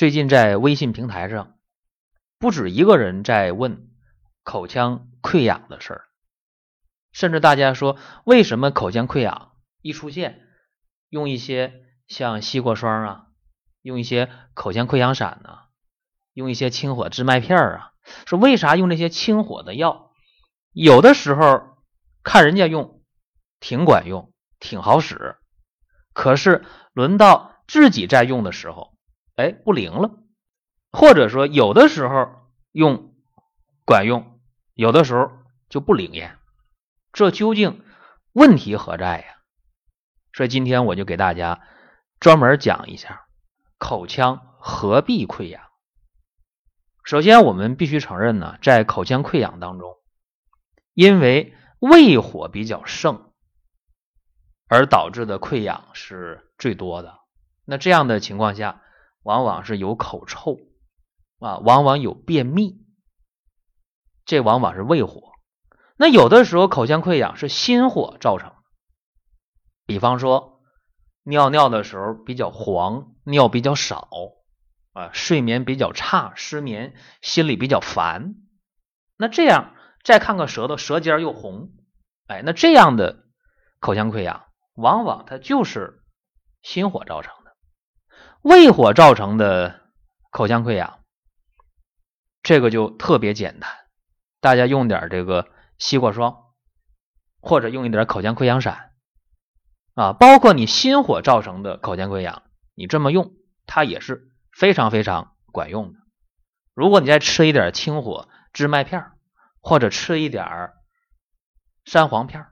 最近在微信平台上，不止一个人在问口腔溃疡的事儿，甚至大家说为什么口腔溃疡一出现，用一些像西瓜霜啊，用一些口腔溃疡散啊，用一些清火治麦片啊，说为啥用这些清火的药？有的时候看人家用挺管用，挺好使，可是轮到自己在用的时候，不灵了。或者说有的时候用管用，有的时候就不灵验，这究竟问题何在呀？所以今天我就给大家专门讲一下口腔何必溃疡。首先我们必须承认呢，在口腔溃疡当中，因为胃火比较盛而导致的溃疡是最多的。那这样的情况下，往往是有口臭啊，往往有便秘，这往往是胃火。那有的时候口腔溃疡是心火造成的，比方说尿尿的时候比较黄，尿比较少啊，睡眠比较差，失眠，心里比较烦。那这样再看看舌头，舌尖又红，那这样的口腔溃疡往往它就是心火造成的。胃火造成的口腔溃疡，这个就特别简单，大家用点这个西瓜霜，或者用一点口腔溃疡散啊，包括你心火造成的口腔溃疡，你这么用它也是非常非常管用的。如果你再吃一点清火治麦片，或者吃一点山黄片，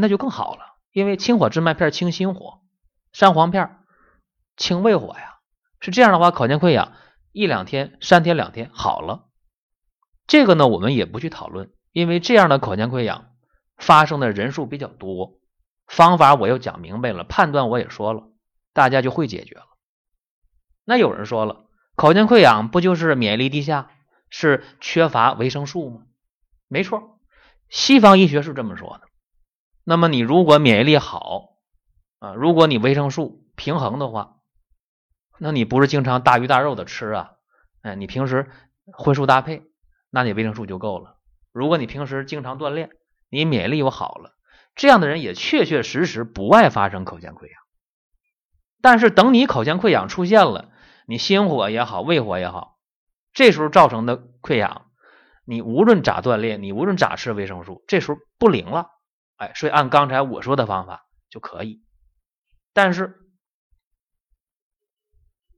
那就更好了，因为清火治麦片清心火，山黄片清胃火呀。是这样的话，口腔溃疡一两天三天两天好了。这个呢我们也不去讨论，因为这样的口腔溃疡发生的人数比较多，方法我又讲明白了，判断我也说了，大家就会解决了。那有人说了，口腔溃疡不就是免疫力低下，是缺乏维生素吗？没错，西方医学是这么说的。那么你如果免疫力好啊，如果你维生素平衡的话，那你不是经常大鱼大肉的吃啊，你平时荤素搭配，那你维生素就够了。如果你平时经常锻炼，你免疫力又好了，这样的人也确确实实不爱发生口腔溃疡。但是等你口腔溃疡出现了，你心火也好，胃火也好，这时候造成的溃疡，你无论咋锻炼，你无论咋吃维生素，这时候不灵了，所以按刚才我说的方法就可以。但是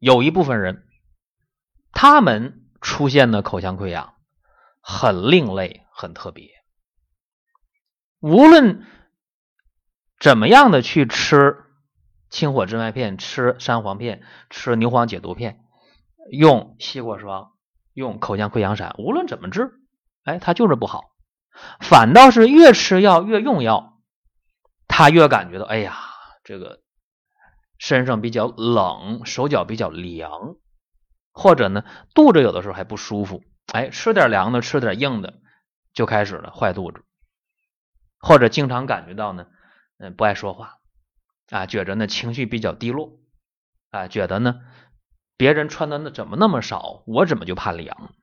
有一部分人，他们出现的口腔溃疡很另类，很特别。无论怎么样的去吃清火治麦片，吃山黄片，吃牛黄解毒片，用西瓜霜，用口腔溃疡散，无论怎么治，它就是不好。反倒是越吃药越用药，他越感觉到这个身上比较冷，手脚比较凉，或者呢肚子有的时候还不舒服，吃点凉的吃点硬的就开始了坏肚子。或者经常感觉到呢不爱说话啊，觉得呢情绪比较低落啊，觉得呢别人穿的怎么那么少，我怎么就怕凉。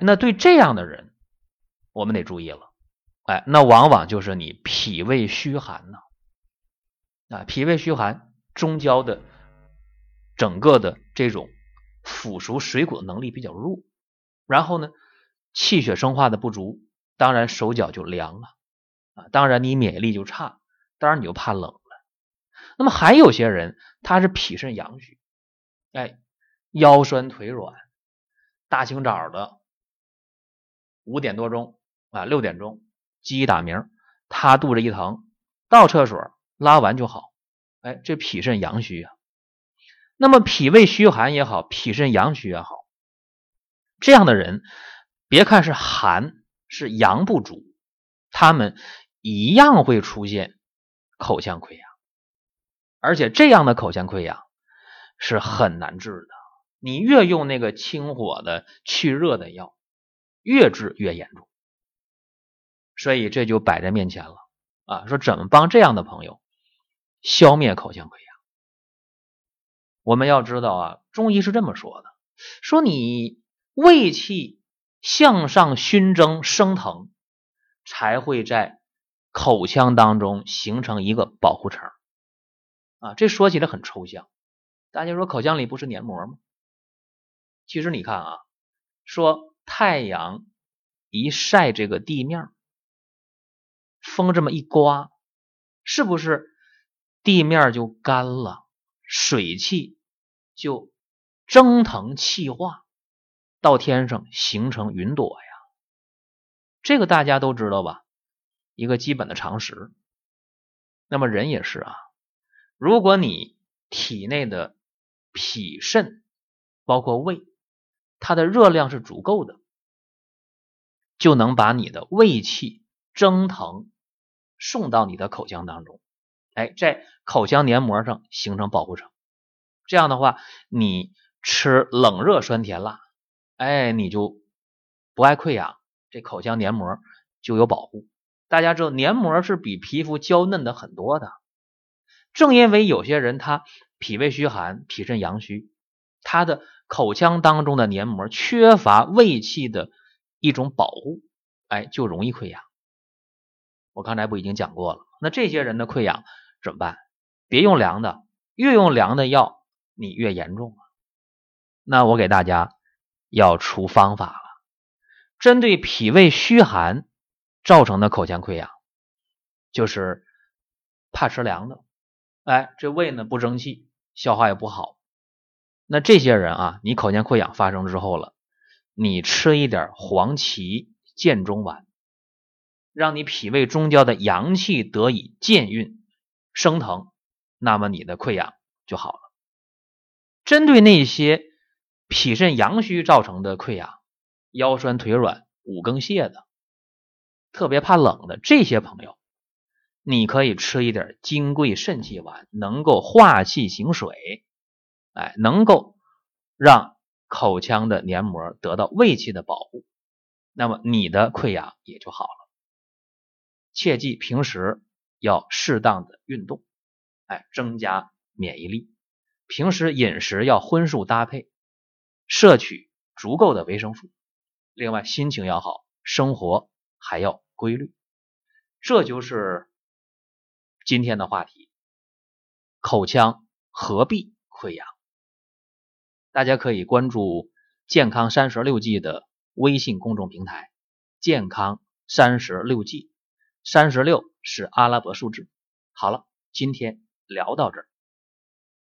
那对这样的人我们得注意了。那往往就是你脾胃虚寒呢脾胃虚寒中焦的整个的这种腐熟水谷能力比较弱，然后呢气血生化的不足，当然手脚就凉了当然你免疫力就差，当然你就怕冷了。那么还有些人他是脾肾阳虚，腰酸腿软，大清早的5点多钟6点钟鸡打鸣，他肚子一疼到厕所拉完就好，这脾肾阳虚啊。那么脾胃虚寒也好，脾肾阳虚也好，这样的人别看是寒是阳不足，他们一样会出现口腔溃疡，而且这样的口腔溃疡是很难治的。你越用那个清火的去热的药，越治越严重。所以这就摆在面前了说怎么帮这样的朋友消灭口腔溃疡。我们要知道啊，中医是这么说的，说你胃气向上熏蒸升腾，才会在口腔当中形成一个保护层啊。这说起来很抽象，大家说口腔里不是黏膜吗？其实你看啊，说太阳一晒这个地面，风这么一刮，是不是地面就干了，水汽就蒸腾气化到天上，形成云朵呀。这个大家都知道吧，一个基本的常识。那么人也是啊，如果你体内的脾肾包括胃，它的热量是足够的，就能把你的胃气蒸腾送到你的口腔当中，哎，在口腔黏膜上形成保护层。这样的话，你吃冷热酸甜辣，哎，你就不爱溃疡，这口腔黏膜就有保护。大家知道黏膜是比皮肤娇嫩的很多的，正因为有些人他脾胃虚寒，脾肾阳虚，他的口腔当中的黏膜缺乏胃气的一种保护，哎，就容易溃疡。我刚才不已经讲过了，那这些人的溃疡怎么办？别用凉的，越用凉的药你越严重了。那我给大家要出方法了，针对脾胃虚寒造成的口腔溃疡，就是怕吃凉的，哎，这胃呢不争气，消化也不好。那这些人啊，你口腔溃疡发生之后了，你吃一点黄芪健中丸，让你脾胃中焦的阳气得以健运升腾，那么你的溃疡就好了。针对那些脾肾阳虚造成的溃疡，腰酸腿软、五更泻的，特别怕冷的这些朋友，你可以吃一点金匮肾气丸，能够化气行水，哎，能够让口腔的黏膜得到胃气的保护，那么你的溃疡也就好了。切记平时要适当的运动，哎，增加免疫力。平时饮食要荤素搭配，摄取足够的维生素。另外，心情要好，生活还要规律。这就是今天的话题，口腔合璧溃疡。大家可以关注健康36计的微信公众平台，健康36计，36是阿拉伯数字。好了，今天聊到这儿。